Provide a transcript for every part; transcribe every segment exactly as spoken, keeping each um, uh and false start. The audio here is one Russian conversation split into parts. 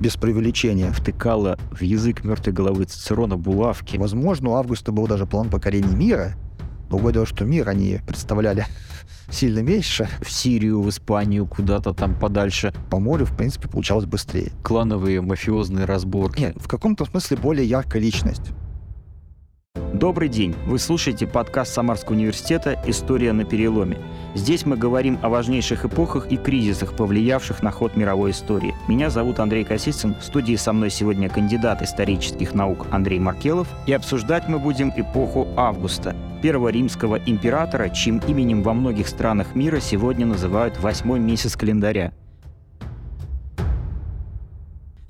без преувеличения втыкала в язык мертвой головы Цицерона булавки. Возможно, у Августа был даже план покорения мира. Другое дело, что мир они представляли сильно меньше. В Сирию, в Испанию, куда-то там подальше. По морю, в принципе, получалось быстрее. Клановые, мафиозные разборки. Нет, в каком-то смысле более яркая личность. Добрый день! Вы слушаете подкаст Самарского университета «История на переломе». Здесь мы говорим о важнейших эпохах и кризисах, повлиявших на ход мировой истории. Меня зовут Андрей Косицын. В студии со мной сегодня кандидат исторических наук Андрей Маркелов. И обсуждать мы будем эпоху Августа, первого римского императора, чьим именем во многих странах мира сегодня называют восьмой месяц календаря.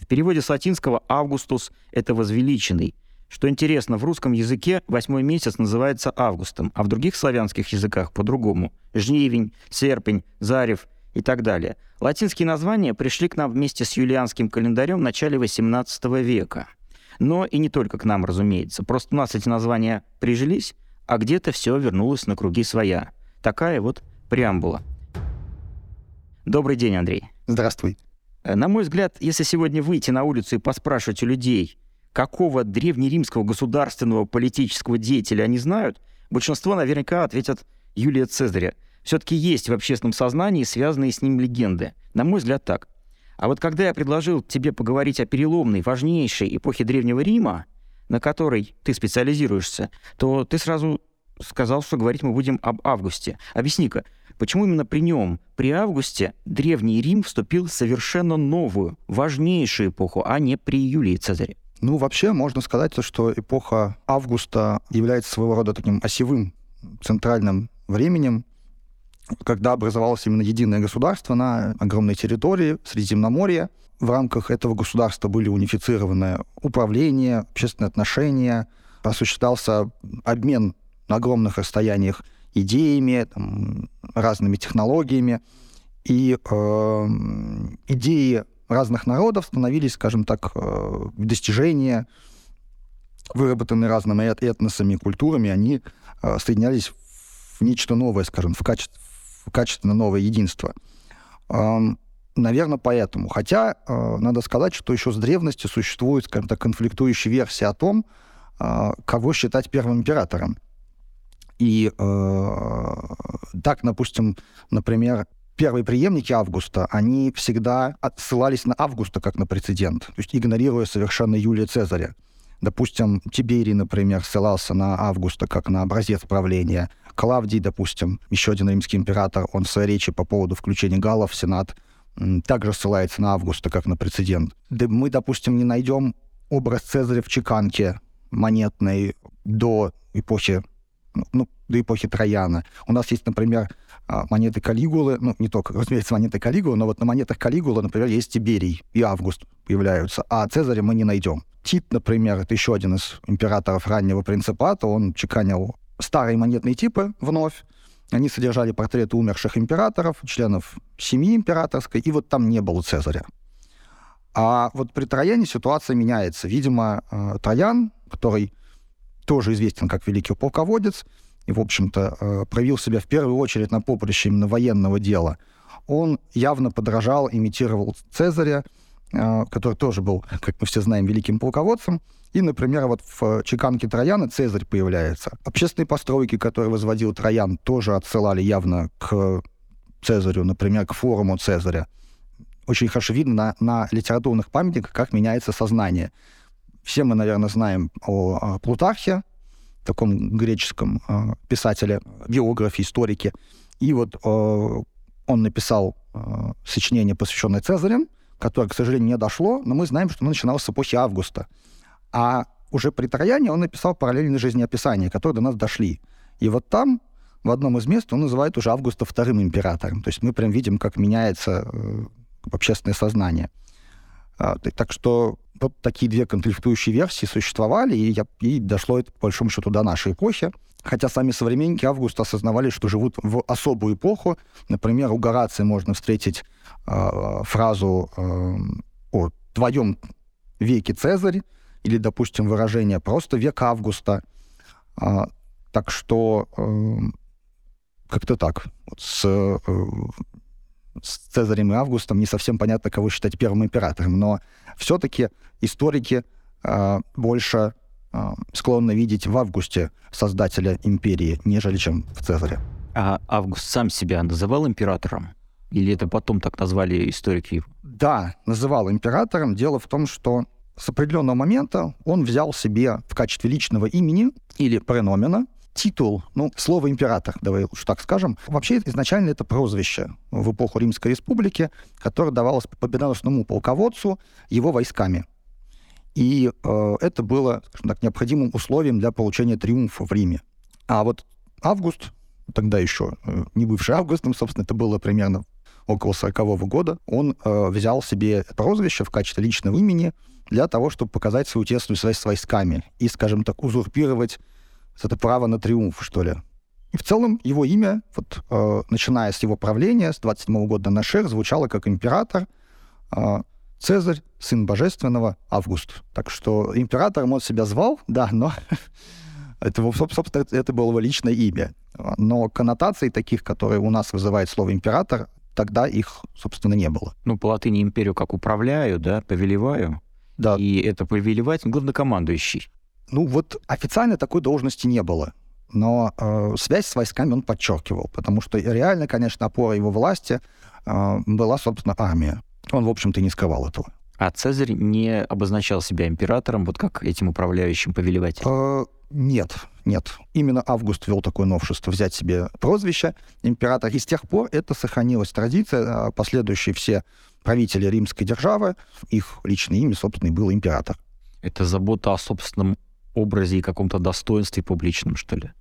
В переводе с латинского «августус» — это «возвеличенный». Что интересно, в русском языке восьмой месяц называется августом, а в других славянских языках по-другому – жнивень, серпень, зарев и так далее. Латинские названия пришли к нам вместе с юлианским календарем в начале восемнадцатого века. Но и не только к нам, разумеется. Просто у нас эти названия прижились, а где-то все вернулось на круги своя. Такая вот преамбула. Добрый день, Андрей. Здравствуй. На мой взгляд, если сегодня выйти на улицу и поспрашивать у людей, какого древнеримского государственного политического деятеля они знают, большинство наверняка ответят Юлия Цезаря. Все-таки есть в общественном сознании связанные с ним легенды. На мой взгляд, так. А вот когда я предложил тебе поговорить о переломной, важнейшей эпохе Древнего Рима, на которой ты специализируешься, то ты сразу сказал, что говорить мы будем об Августе. Объясни-ка, почему именно при нем, при Августе, Древний Рим вступил в совершенно новую, важнейшую эпоху, а не при Юлии Цезаре? Ну, вообще, можно сказать, что эпоха Августа является своего рода таким осевым центральным временем, когда образовалось именно единое государство на огромной территории Средиземноморья. В рамках этого государства были унифицированы управление, общественные отношения, осуществлялся обмен на огромных расстояниях идеями, там, разными технологиями. И э, идеи разных народов становились, скажем так, достижения, выработанные разными этносами, культурами, они соединялись в нечто новое, скажем, в, каче... в качественно новое единство. Наверное, поэтому. Хотя, надо сказать, что еще с древности существует, скажем так, конфликтующая версия о том, кого считать первым императором. И так, допустим, например, первые преемники Августа, они всегда отсылались на Августа как на прецедент, то есть игнорируя совершенно Юлия Цезаря. Допустим, Тиберий, например, ссылался на Августа как на образец правления. Клавдий, допустим, еще один римский император, он в своей речи по поводу включения галлов в Сенат также ссылается на Августа как на прецедент. Да мы, допустим, не найдем образ Цезаря в чеканке монетной до эпохи, ну, до эпохи Трояна. У нас есть, например, монеты Калигулы, ну, не только, разумеется, монеты Калигулы, но вот на монетах Калигулы, например, есть Тиберий и Август появляются, а Цезаря мы не найдем. Тит, например, это еще один из императоров раннего принципата, он чеканил старые монетные типы вновь, они содержали портреты умерших императоров, членов семьи императорской, и вот там не было Цезаря. А вот при Трояне ситуация меняется. Видимо, Троян, который тоже известен как великий полководец, и, в общем-то, проявил себя в первую очередь на поприще именно военного дела, он явно подражал, имитировал Цезаря, который тоже был, как мы все знаем, великим полководцем. И, например, вот в чеканке Трояна Цезарь появляется. Общественные постройки, которые возводил Троян, тоже отсылали явно к Цезарю, например, к форуму Цезаря. Очень хорошо видно на, на литературных памятниках, как меняется сознание. Все мы, наверное, знаем о, о Плутархе, таком греческом э, писателе, биографе, историке. И вот э, он написал э, сочинение, посвященное Цезарям, которое, к сожалению, не дошло, но мы знаем, что оно начиналось с эпохи Августа. А уже при Трояне он написал параллельные жизнеописания, которые до нас дошли. И вот там, в одном из мест, он называет уже Августа вторым императором. То есть мы прям видим, как меняется э, общественное сознание. Э, так что вот такие две конфликтующие версии существовали, и, я, и дошло это, по большому счету, до нашей эпохи. Хотя сами современники Августа осознавали, что живут в особую эпоху. Например, у Горация можно встретить э, фразу э, о «твоем веке Цезарь» или, допустим, выражение просто «век Августа». Э, так что э, как-то так. Вот с, э, с Цезарем и Августом не совсем понятно, кого считать первым императором, но все-таки историки э, больше э, склонны видеть в Августе создателя империи, нежели чем в Цезаре. А Август сам себя называл императором? Или это потом так назвали историки? Да, называл императором. Дело в том, что с определенного момента он взял себе в качестве личного имени или преномена титул, ну, слово «император», давай уж так скажем. Вообще, изначально это прозвище в эпоху Римской Республики, которое давалось победоносному полководцу его войсками. И э, это было, скажем так, необходимым условием для получения триумфа в Риме. А вот Август, тогда еще не бывший Августом, собственно, это было примерно около сорокового года, он э, взял себе прозвище в качестве личного имени для того, чтобы показать свою тесную связь с войсками и, скажем так, узурпировать это право на триумф, что ли. И в целом его имя, вот, э, начиная с его правления, с двадцать седьмого года на шер, звучало как император, э, Цезарь, сын божественного, Август. Так что императором он себя звал, да, но это, собственно, это было его личное имя. Но коннотаций таких, которые у нас вызывает слово «император», тогда их, собственно, не было. Ну, по латыни «империю» как «управляю», да, «повелеваю». Да. И это повелевать главнокомандующий. Ну, вот официально такой должности не было. Но э, связь с войсками он подчеркивал. Потому что реально, конечно, опора его власти э, была, собственно, армия. Он, в общем-то, не скрывал этого. А Цезарь не обозначал себя императором, вот как этим управляющим повелевателем? Э, нет, нет. Именно Август ввел такое новшество, взять себе прозвище император. И с тех пор это сохранилась традиция. Последующие все правители римской державы, их личное имя, собственно, и было император. Это забота о собственном образе и каком-то достоинстве публичном, что ли?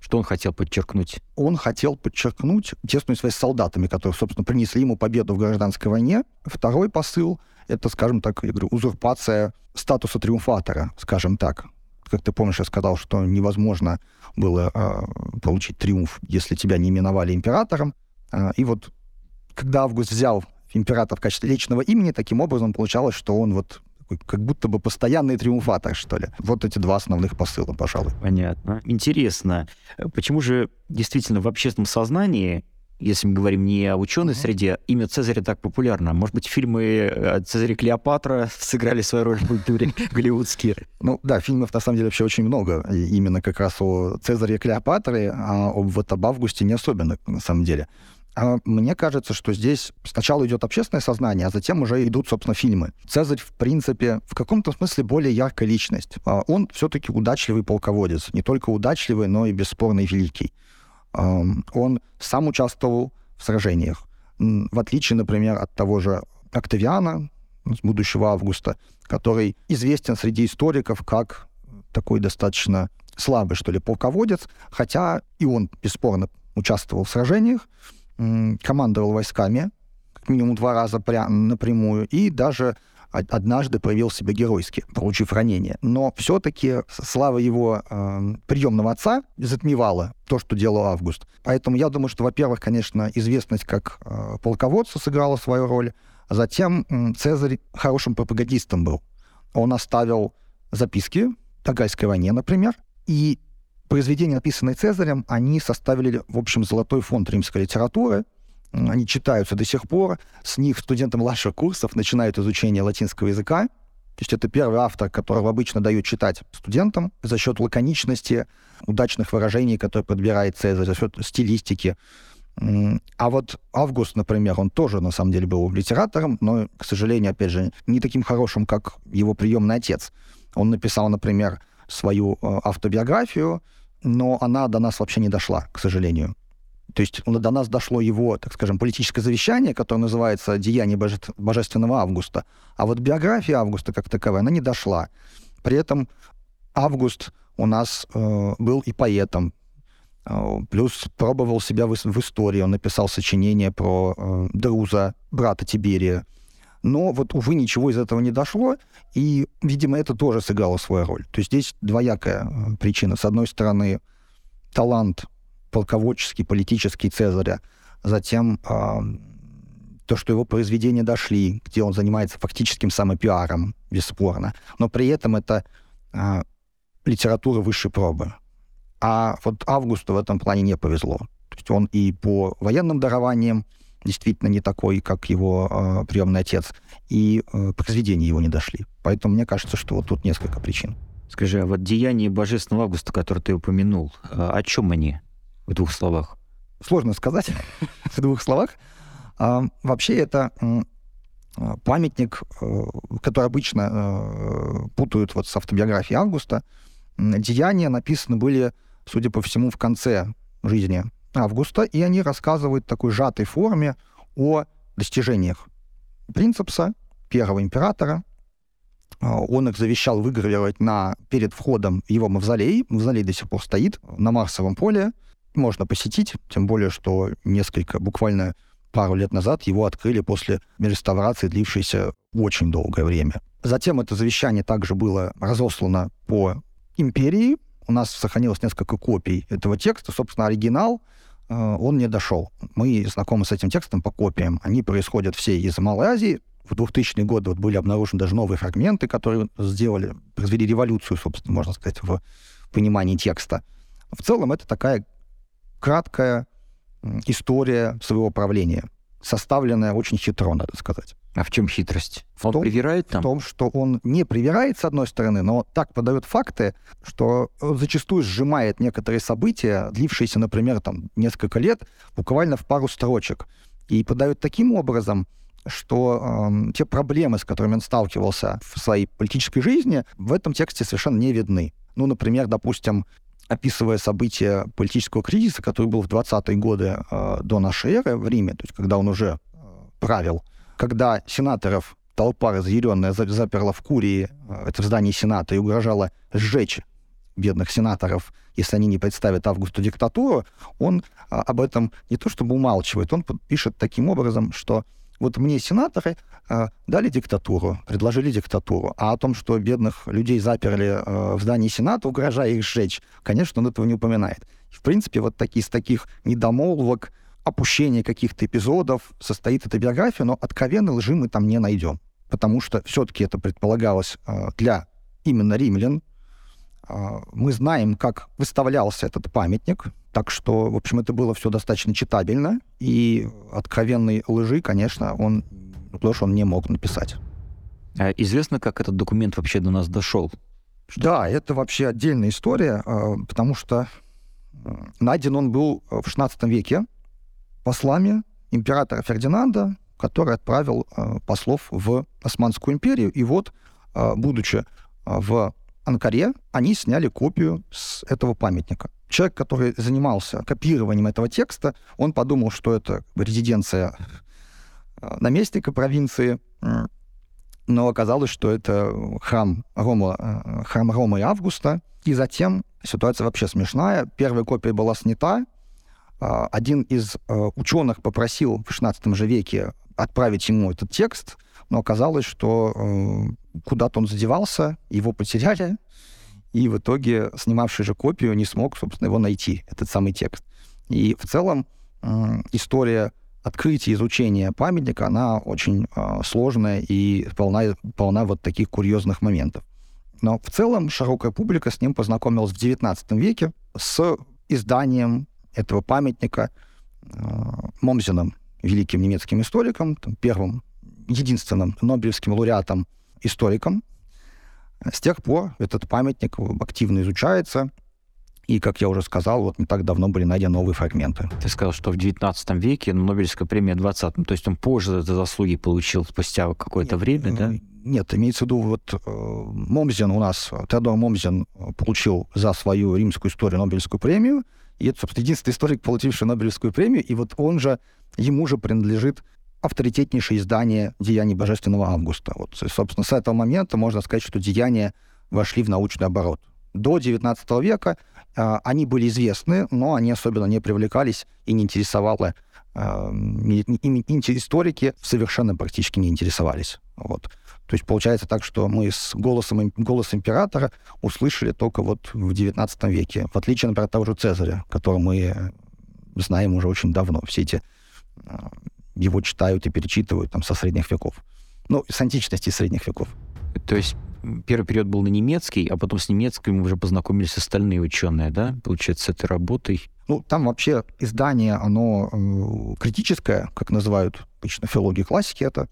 Что он хотел подчеркнуть? Он хотел подчеркнуть тесную связь с солдатами, которые, собственно, принесли ему победу в гражданской войне. Второй посыл — это, скажем так, я говорю, узурпация статуса триумфатора, скажем так. Как ты помнишь, я сказал, что невозможно было э, получить триумф, если тебя не именовали императором. Э, и вот, когда Август взял императора в качестве личного имени, таким образом получалось, что он вот как будто бы постоянный триумфатор, что ли. Вот эти два основных посыла, пожалуй. Понятно. Интересно, почему же действительно в общественном сознании, если мы говорим не о ученой mm-hmm. среде, имя Цезаря так популярно? Может быть, фильмы Цезаря Клеопатра сыграли свою роль в культуре голливудские? Ну да, фильмов на самом деле вообще очень много. И именно как раз о Цезаре Клеопатре, а вот об Августе не особенно, на самом деле. Мне кажется, что здесь сначала идет общественное сознание, а затем уже идут, собственно, фильмы. Цезарь, в принципе, в каком-то смысле более яркая личность. Он все-таки удачливый полководец. Не только удачливый, но и бесспорно великий. Он сам участвовал в сражениях. В отличие, например, от того же Октавиана, с будущего Августа, который известен среди историков как такой достаточно слабый, что ли, полководец, хотя и он бесспорно участвовал в сражениях, командовал войсками, как минимум два раза прям напрямую, и даже однажды проявил себя геройски, получив ранение. Но все-таки слава его э, приемного отца затмевала то, что делал Август. Поэтому я думаю, что, во-первых, конечно, известность как э, полководца сыграла свою роль, а затем э, Цезарь хорошим пропагандистом был. Он оставил записки о Гальской войне, например, и произведения, написанные Цезарем, они составили, в общем, золотой фонд римской литературы. Они читаются до сих пор. С них студенты младших курсов начинают изучение латинского языка. То есть это первый автор, которого обычно дают читать студентам за счет лаконичности, удачных выражений, которые подбирает Цезарь, за счет стилистики. А вот Август, например, он тоже, на самом деле, был литератором, но, к сожалению, опять же, не таким хорошим, как его приемный отец. Он написал, например, свою автобиографию, но она до нас вообще не дошла, к сожалению. То есть до нас дошло его, так скажем, политическое завещание, которое называется «Деяния боже... божественного Августа». А вот биография Августа как таковая, она не дошла. При этом Август у нас э, был и поэтом, э, плюс пробовал себя в, в истории. Он написал сочинение про э, Друза, брата Тиберия. Но вот, увы, ничего из этого не дошло, и, видимо, это тоже сыграло свою роль. То есть здесь двоякая причина. С одной стороны, талант полководческий, политический Цезаря, затем э, то, что его произведения дошли, где он занимается фактическим самопиаром, бесспорно, но при этом это э, литература высшей пробы. А вот Августу в этом плане не повезло. То есть он и по военным дарованиям действительно не такой, как его э, приемный отец, и э, произведения его не дошли. Поэтому мне кажется, что вот тут несколько причин. Скажи, а вот деяния Божественного Августа, которые ты упомянул, о чем они в двух словах? Сложно сказать в двух словах. Вообще это памятник, который обычно путают вот с автобиографией Августа. Деяния написаны были, судя по всему, в конце жизни Августа, и они рассказывают в такой сжатой форме о достижениях Принцепса, первого императора. Он их завещал выгравировать на, перед входом в его мавзолей. Мавзолей до сих пор стоит на Марсовом поле. Можно посетить, тем более, что несколько, буквально пару лет назад его открыли после реставрации, длившейся очень долгое время. Затем это завещание также было разослано по империи. У нас сохранилось несколько копий этого текста. Собственно, оригинал, э, он не дошел. Мы знакомы с этим текстом по копиям. Они происходят все из Малой Азии. В двухтысячные годы вот были обнаружены даже новые фрагменты, которые сделали, произвели революцию, собственно, можно сказать, в понимании текста. В целом это такая краткая история своего правления, составленная очень хитро, надо сказать. А в чем хитрость? В он том, привирает там? В том, что он не привирает, с одной стороны, но так подает факты, что зачастую сжимает некоторые события, длившиеся, например, там, несколько лет, буквально в пару строчек. И подает таким образом, что э, те проблемы, с которыми он сталкивался в своей политической жизни, в этом тексте совершенно не видны. Ну, например, допустим, описывая события политического кризиса, который был в двадцатые годы э, до нашей эры в Риме, то есть когда он уже э, правил, когда сенаторов толпа разъяренная заперла в Курии, э, это в здании Сената, и угрожала сжечь бедных сенаторов, если они не представят Августу диктатуру, он э, об этом не то чтобы умалчивает, он пишет таким образом, что вот мне сенаторы э, дали диктатуру, предложили диктатуру, а о том, что бедных людей заперли э, в здании Сената, угрожая их сжечь, конечно, он этого не упоминает. В принципе, вот такие, из таких недомолвок, опущения каких-то эпизодов состоит эта биография, но откровенной лжи мы там не найдем, потому что все-таки это предполагалось э, для именно римлян. Э, мы знаем, как выставлялся этот памятник, так что, в общем, это было все достаточно читабельно, и откровенной лжи, конечно, он, ложь он не мог написать. А известно, как этот документ вообще до нас дошел? Что? Да, это вообще отдельная история, потому что найден он был в шестнадцатом веке послами императора Фердинанда, который отправил послов в Османскую империю, и вот, будучи в Анкаре, они сняли копию с этого памятника. Человек, который занимался копированием этого текста, он подумал, что это резиденция наместника провинции, но оказалось, что это храм Рома, храм Рома и Августа. И затем ситуация вообще смешная. Первая копия была снята. Один из ученых попросил в шестнадцатом же веке отправить ему этот текст, но оказалось, что куда-то он задевался, его потеряли, и в итоге снимавший же копию не смог, собственно, его найти, этот самый текст. И в целом э, история открытия, изучения памятника, она очень э, сложная и полна, полна вот таких курьезных моментов. Но в целом широкая публика с ним познакомилась в девятнадцатом веке с изданием этого памятника э, Момзеном, великим немецким историком, там, первым, единственным нобелевским лауреатом историком. С тех пор этот памятник активно изучается, и, как я уже сказал, вот не так давно были найдены новые фрагменты. Ты сказал, что в девятнадцатом веке Нобелевская премия в двадцатом, то есть он позже за заслуги получил спустя какое-то нет, время, да? Нет, имеется в виду, вот Момзен у нас, Теодор Момзен получил за свою римскую историю Нобелевскую премию, и это, собственно, единственный историк, получивший Нобелевскую премию, и вот он же, ему же принадлежит авторитетнейшее издание «Деяний Божественного Августа». Вот, собственно, с этого момента можно сказать, что деяния вошли в научный оборот. До девятнадцатого века э, они были известны, но они особенно не привлекались и не интересовали. Э, историки совершенно практически не интересовались. Вот. То есть получается так, что мы с голосом, голос императора услышали только вот в девятнадцатом веке, в отличие, например, от того же Цезаря, которого мы знаем уже очень давно. Все эти... Э, его читают и перечитывают там, со средних веков. Ну, с античности средних веков. То есть первый период был на немецкий, а потом с немецким уже познакомились остальные ученые, да, получается, с этой работой. Ну, там вообще издание, оно критическое, как называют обычно филологи классики это.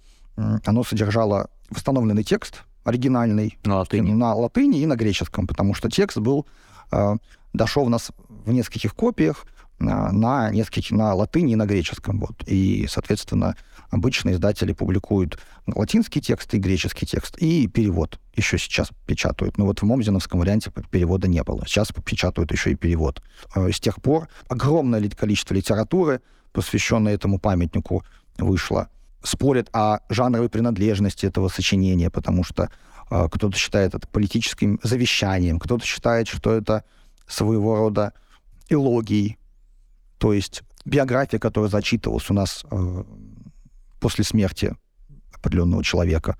Оно содержало восстановленный текст, оригинальный. На латыни. На латыни и на греческом, потому что текст был, э, дошел у нас в нескольких копиях, на, на, нескольких, на латыни и на греческом. Вот. И, соответственно, обычно издатели публикуют латинский текст и греческий текст, и перевод еще сейчас печатают. Но вот в момзиновском варианте перевода не было. Сейчас печатают еще и перевод. Э, с тех пор огромное количество литературы, посвященной этому памятнику, вышло. Спорят о жанровой принадлежности этого сочинения, потому что э, кто-то считает это политическим завещанием, кто-то считает, что это своего рода элогией, то есть биография, которая зачитывалась у нас э, после смерти определенного человека.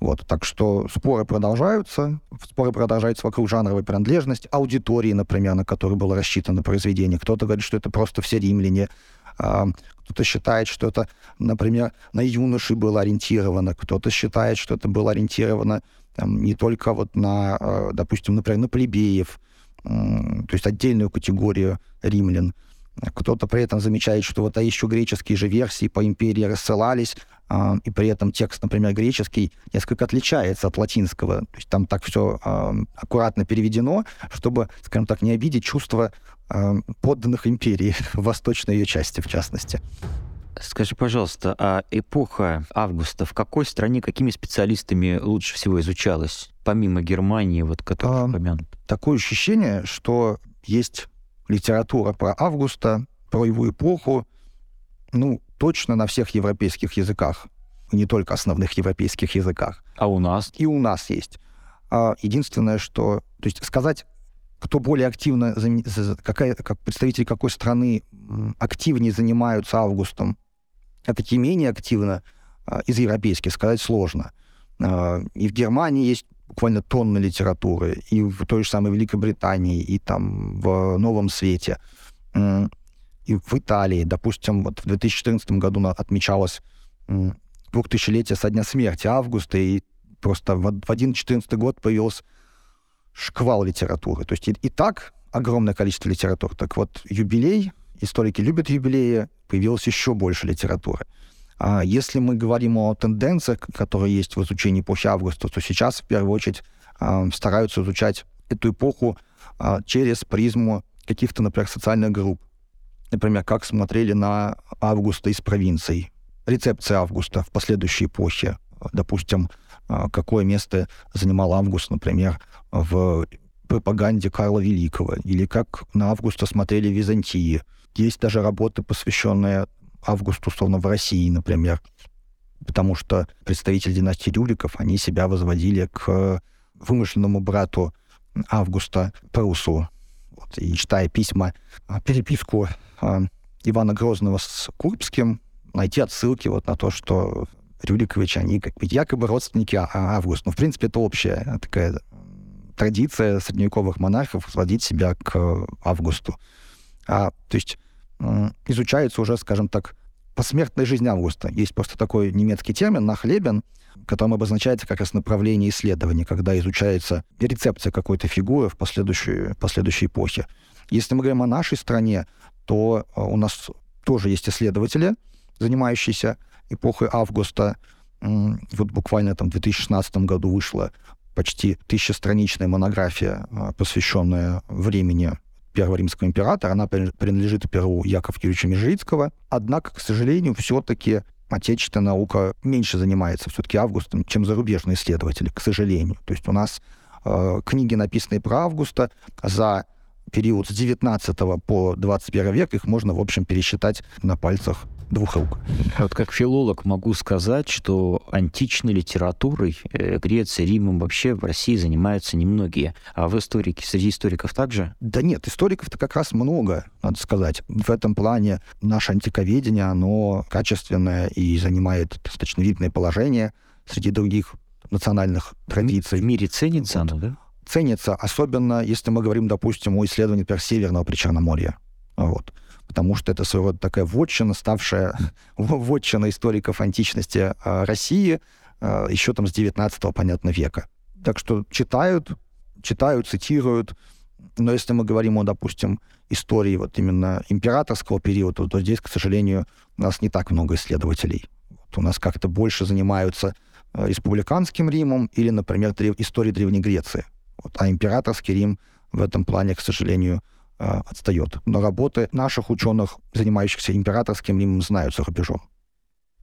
Вот. Так что споры продолжаются, споры продолжаются вокруг жанровой принадлежности, аудитории, например, на которой было рассчитано произведение. Кто-то говорит, что это просто все римляне, кто-то считает, что это, например, на юношей было ориентировано, кто-то считает, что это было ориентировано там, не только вот на, допустим, например, на плебеев, то есть отдельную категорию римлян. Кто-то при этом замечает, что вот а еще греческие же версии по империи рассылались, и при этом текст, например, греческий несколько отличается от латинского. То есть там так все аккуратно переведено, чтобы, скажем так, не обидеть чувства подданных империи, в восточной ее части, в частности. Скажи, пожалуйста, а эпоха Августа в какой стране, какими специалистами лучше всего изучалась, помимо Германии, вот, которая упомянута? Такое ощущение, что есть литература про Августа, про его эпоху, ну, точно на всех европейских языках, не только основных европейских языках. А у нас? И у нас есть. Единственное, что... То есть сказать... кто более активно, какая, как представители какой страны активнее занимаются Августом, а такие менее активно из европейских, сказать сложно. И в Германии есть буквально тонны литературы, и в той же самой Великобритании, и там в Новом Свете, и в Италии. Допустим, вот в две тысячи четырнадцатом году отмечалось двухтысячелетие со дня смерти Августа, и просто в две тысячи четырнадцатом год появилось шквал литературы. То есть и, и так огромное количество литератур. Так вот, юбилей, историки любят юбилеи, появилось еще больше литературы. А если мы говорим о тенденциях, которые есть в изучении эпохи Августа, то сейчас, в первую очередь, э, стараются изучать эту эпоху э, через призму каких-то, например, социальных групп. Например, как смотрели на Августа из провинций. Рецепция Августа в последующей эпохе. Допустим, какое место занимал Август, например, в пропаганде Карла Великого, или как на Августа смотрели в Византии. Есть даже работы, посвященные Августу, условно, в России, например, потому что представители династии Рюриковых, они себя возводили к вымышленному брату Августа Прусу. Вот, и читая письма, переписку э, Ивана Грозного с Курбским, найти отсылки вот на то, что Рюриковичи, они как бы якобы родственники Августа. Но, в принципе, это общая такая традиция средневековых монархов сводить себя к Августу. А, то есть изучается уже, скажем так, посмертная жизнь Августа. Есть просто такой немецкий термин «нахлебен», которым обозначается как раз направление исследований, когда изучается рецепция какой-то фигуры в последующей, последующей эпохе. Если мы говорим о нашей стране, то у нас тоже есть исследователи, занимающиеся эпохой Августа. Вот буквально там в две тысячи шестнадцатом году вышла почти тысячестраничная монография, посвященная времени Первого Римского императора. Она принадлежит перу Якова Юрьевича Межрицкого. Однако, к сожалению, все-таки отечественная наука меньше занимается все-таки Августом, чем зарубежные исследователи, к сожалению. То есть у нас э, книги, написанные про Августа, за период с девятнадцатого по двадцать первый век, их можно, в общем, пересчитать на пальцах двух рук. Вот как филолог могу сказать, что античной литературой Греции, Римом вообще в России занимаются немногие. А вы историки, среди историков также? Да нет, историков-то как раз много, надо сказать. В этом плане наше антиковедение, оно качественное и занимает достаточно видное положение среди других национальных традиций. В мире ценится вот. Оно, да? Ценится, особенно если мы говорим, допустим, о исследовании, например, Северного Причерноморья. Вот. Потому что это своего рода такая вотчина, ставшая вотчина историков античности России еще там с девятнадцатого, понятно, века. Так что читают, читают, цитируют. Но если мы говорим о, допустим, истории вот именно императорского периода, то здесь, к сожалению, у нас не так много исследователей. Вот у нас как-то больше занимаются республиканским Римом или, например, древ... историей Древней Греции. Вот, а императорский Рим в этом плане, к сожалению, отстает. Но работы наших ученых, занимающихся императорским Римом, знают за рубежом.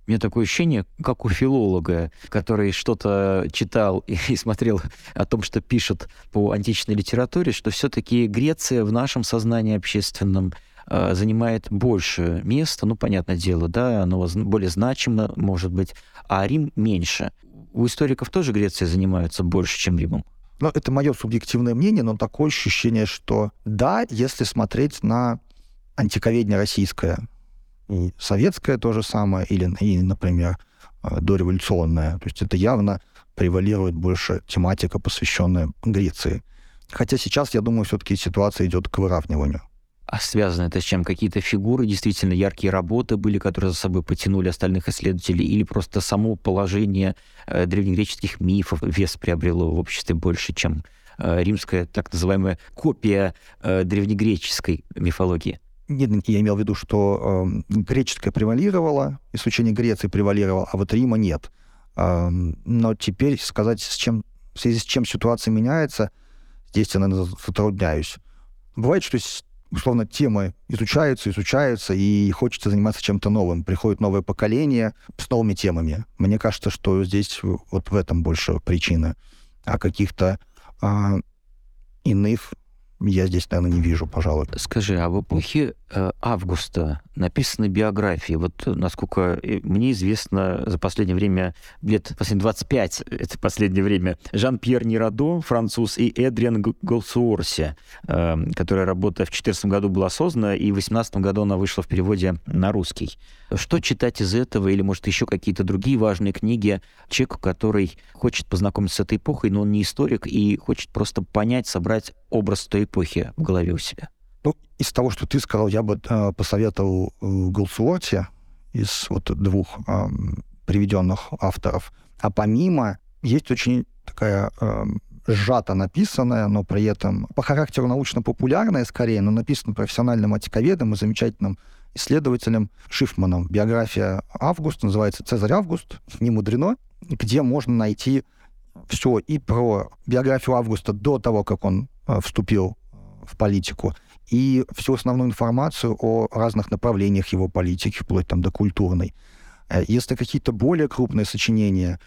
У меня такое ощущение, как у филолога, который что-то читал и, и смотрел о том, что пишут по античной литературе, что все-таки Греция в нашем сознании общественном э, занимает больше места, ну, понятное дело, да, оно более значимо, может быть, а Рим меньше. У историков тоже Греция занимается больше, чем Римом? Ну, это мое субъективное мнение, но такое ощущение, что да, если смотреть на антиковедение российское, и советское то же самое, или, или, например, дореволюционное. То есть это явно превалирует больше тематика, посвященная Греции. Хотя сейчас, я думаю, все-таки ситуация идет к выравниванию. А связано это с чем? Какие-то фигуры, действительно яркие работы были, которые за собой потянули остальных исследователей, или просто само положение э, древнегреческих мифов вес приобрело в обществе больше, чем э, римская так называемая копия э, древнегреческой мифологии? Нет, я имел в виду, что э, греческое превалировало, изучение Греции превалировало, а вот Рима нет. Э, но теперь сказать, с чем, в связи с чем ситуация меняется, здесь я, наверное, затрудняюсь. Бывает, что, условно, темы изучаются, изучаются, и хочется заниматься чем-то новым. Приходит новое поколение с новыми темами. Мне кажется, что здесь вот в этом больше причина. А каких-то э, иных... я здесь, наверное, не вижу, пожалуй. Скажи, а в эпохе э, Августа написаны биографии? Вот, насколько мне известно, за последнее время, лет последние двадцать пять, это последнее время, Жан-Пьер Нерадо, француз, и Эдриан Голсуорси, э, которая работа в две тысячи четырнадцатом году была создана, и в две тысячи восемнадцатом году она вышла в переводе на русский. Что читать из этого, или, может, еще какие-то другие важные книги человеку, который хочет познакомиться с этой эпохой, но он не историк и хочет просто понять, собрать образ той эпохи в голове у себя? Ну, из того, что ты сказал, я бы э, посоветовал э, Голсуорси из вот двух э, приведенных авторов. А помимо, есть очень такая э, сжато написанная, но при этом по характеру научно-популярная скорее, но написана профессиональным антиковедом и замечательным исследователем Шифманом. Биография Августа, называется «Цезарь Август», не мудрено, где можно найти все и про биографию Августа до того, как он вступил в политику, и всю основную информацию о разных направлениях его политики, вплоть там до культурной. Если какие-то более крупные сочинения,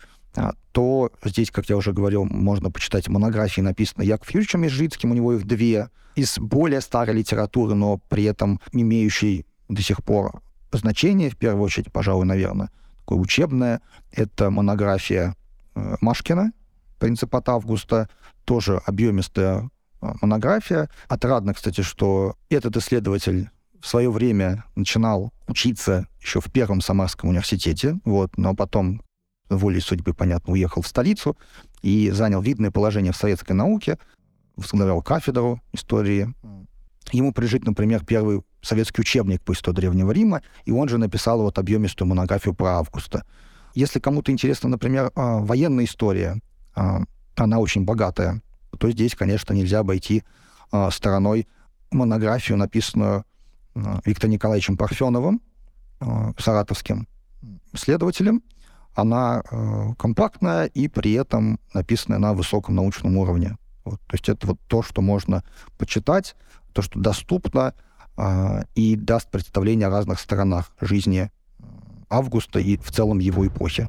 то здесь, как я уже говорил, можно почитать монографии, написанные Яков Юрьевичем Межжицким, у него их две, из более старой литературы, но при этом имеющей до сих пор значение, в первую очередь, пожалуй, наверное, такое учебное, это монография Машкина «Принцип от Августа», тоже объемистая монография. Отрадно, кстати, что этот исследователь в свое время начинал учиться еще в Первом Самарском университете, вот, но потом волей судьбы, понятно, уехал в столицу и занял видное положение в советской науке, возглавлял кафедру истории. Ему прижит, например, первый советский учебник по истории Древнего Рима, и он же написал вот объемистую монографию про Августа. Если кому-то интересна, например, военная история, она очень богатая, то здесь, конечно, нельзя обойти э, стороной монографию, написанную э, Виктором Николаевичем Парфеновым, э, саратовским исследователем. Она э, компактная и при этом написана на высоком научном уровне. Вот. То есть это вот то, что можно почитать, то, что доступно э, и даст представление о разных сторонах жизни Августа и в целом его эпохи.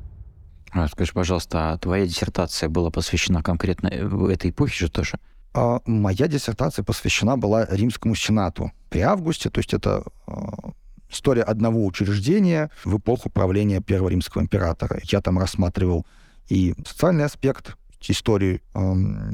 Скажи, пожалуйста, а твоя диссертация была посвящена конкретно этой эпохе же тоже? А, моя диссертация посвящена была Римскому Сенату при Августе, то есть это э, история одного учреждения в эпоху правления первого римского императора. Я там рассматривал и социальный аспект, историю э,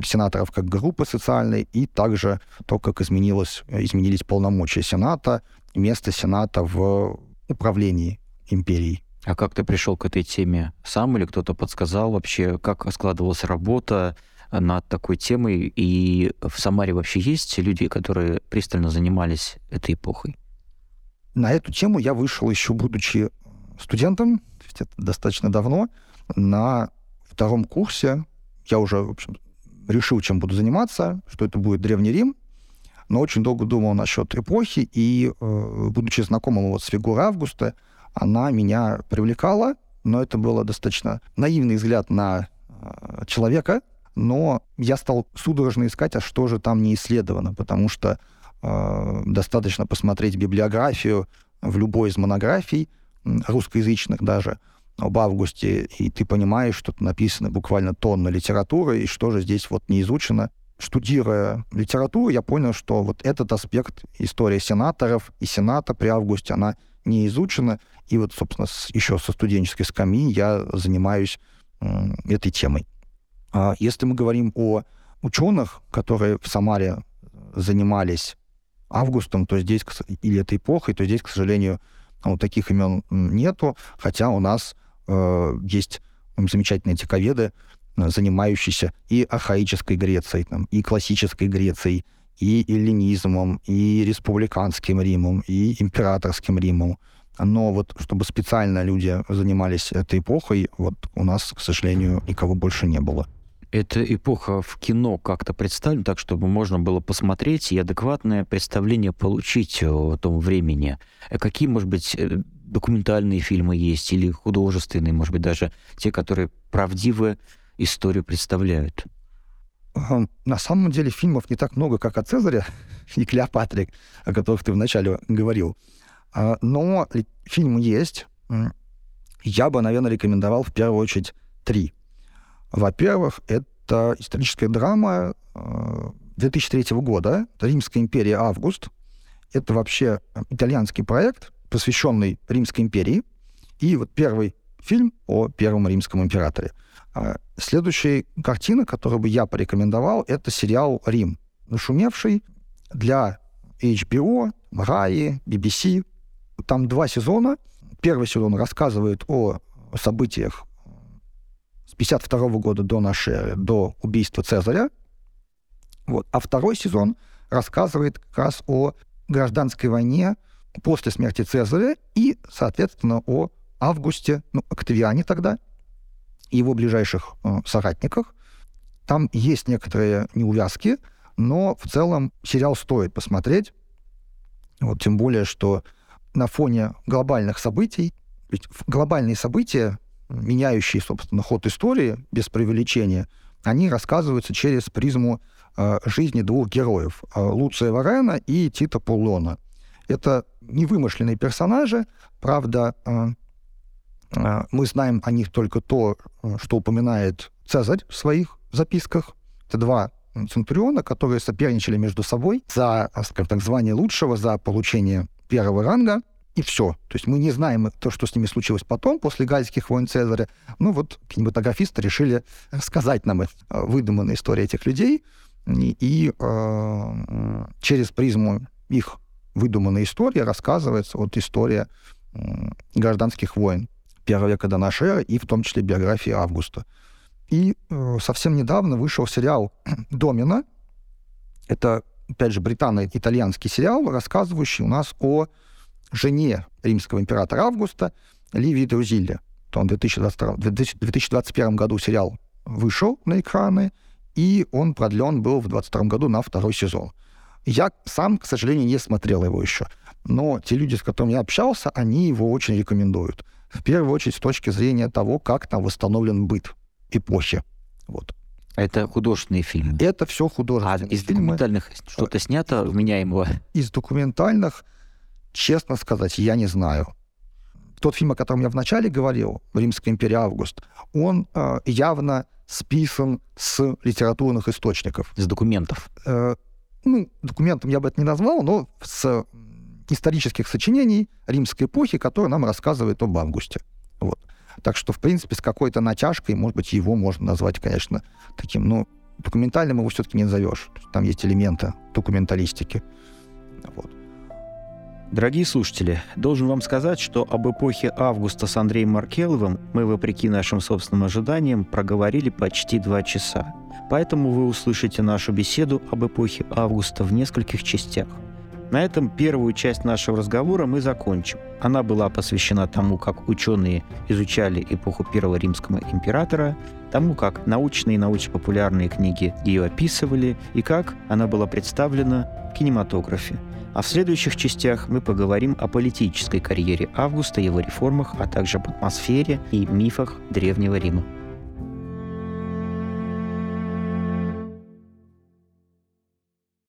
сенаторов как группы социальной, и также то, как изменилось, изменились полномочия Сената, место Сената в управлении империей. А как ты пришел к этой теме сам, или кто-то подсказал вообще, как складывалась работа над такой темой? И в Самаре вообще есть люди, которые пристально занимались этой эпохой? На эту тему я вышел еще будучи студентом, то есть это достаточно давно. На втором курсе я уже, в общем, решил, чем буду заниматься, что это будет Древний Рим, но очень долго думал насчет эпохи, и, э, будучи знакомым вот с фигурой Августа, она меня привлекала, но это был достаточно наивный взгляд на э, человека, но я стал судорожно искать, а что же там не исследовано, потому что э, достаточно посмотреть библиографию в любой из монографий, русскоязычных даже, об Августе, и ты понимаешь, что написано буквально тонна литературы, и что же здесь вот не изучено. Штудируя литературу, я понял, что вот этот аспект истории сенаторов и сената при Августе, она не изучена, и вот, собственно, с, еще со студенческой скамьи я занимаюсь э, этой темой. А если мы говорим о ученых, которые в Самаре занимались Августом, то здесь, или этой эпохой, то здесь, к сожалению, вот таких имен нету, хотя у нас э, есть замечательные тековеды, занимающиеся и архаической Грецией, там, и классической Грецией, и эллинизмом, и республиканским Римом, и императорским Римом. Но вот чтобы специально люди занимались этой эпохой, вот у нас, к сожалению, никого больше не было. Эта эпоха в кино как-то представлена так, чтобы можно было посмотреть и адекватное представление получить о том времени. Какие, может быть, документальные фильмы есть или художественные, может быть, даже те, которые правдивую историю представляют? На самом деле фильмов не так много, как о Цезаре и Клеопатре, о которых ты вначале говорил. Но фильмы есть. Я бы, наверное, рекомендовал в первую очередь три. Во-первых, это историческая драма две тысячи третьего года «Римская империя. Август». Это вообще итальянский проект, посвященный Римской империи. И вот первый фильм о первом римском императоре. Следующая картина, которую бы я порекомендовал, это сериал «Рим», нашумевший для эйч би о, Раи, би би си. Там два сезона. Первый сезон рассказывает о событиях с пятьдесят второго года до нашей эры, до убийства Цезаря. Вот. А второй сезон рассказывает как раз о гражданской войне после смерти Цезаря и, соответственно, о Августе, ну, Октавиане тогда, и его ближайших э, соратниках. Там есть некоторые неувязки, но в целом сериал стоит посмотреть. Вот, тем более, что на фоне глобальных событий, ведь глобальные события, меняющие, собственно, ход истории без преувеличения, они рассказываются через призму э, жизни двух героев, э, Луция Варена и Тита Пуллона. Это невымышленные персонажи, правда, э, э, мы знаем о них только то, что упоминает Цезарь в своих записках. Это два центуриона, которые соперничали между собой за, скажем так, звание лучшего, за получение первого ранга. И все. То есть мы не знаем то, что с ними случилось потом, после гальских войн Цезаря. Ну вот кинематографисты решили рассказать нам выдуманную историю этих людей. И, и э, через призму их выдуманной истории рассказывается вот история э, гражданских войн первого века до нашей эры, и в том числе биографии Августа. И э, совсем недавно вышел сериал «Домина». Это, опять же, британо-итальянский сериал, рассказывающий у нас о жене римского императора Августа Ливии Друзилле. Он в две тысячи двадцать первом году сериал вышел на экраны, и он продлен был в двадцать втором году на второй сезон. Я сам, к сожалению, не смотрел его еще, но те люди, с которыми я общался, они его очень рекомендуют. В первую очередь с точки зрения того, как там восстановлен быт эпохи. Вот. Это художественные фильмы? Это все художественные а из фильмы. Документальных что-то снято вменяемого? Из документальных, честно сказать, я не знаю. Тот фильм, о котором я вначале говорил, «Римская империя. Август», он э, явно списан с литературных источников. С документов? Э, ну, документом я бы это не назвал, но с исторических сочинений римской эпохи, которые нам рассказывают об Августе. Вот. Так что, в принципе, с какой-то натяжкой, может быть, его можно назвать, конечно, таким, но документальным его все-таки не назовешь. Там есть элементы документалистики. Вот. Дорогие слушатели, должен вам сказать, что об эпохе Августа с Андреем Маркеловым мы, вопреки нашим собственным ожиданиям, проговорили почти два часа. Поэтому вы услышите нашу беседу об эпохе Августа в нескольких частях. На этом первую часть нашего разговора мы закончим. Она была посвящена тому, как ученые изучали эпоху первого римского императора, тому, как научные и научно-популярные книги ее описывали и как она была представлена в кинематографе. А в следующих частях мы поговорим о политической карьере Августа, его реформах, а также об атмосфере и мифах Древнего Рима.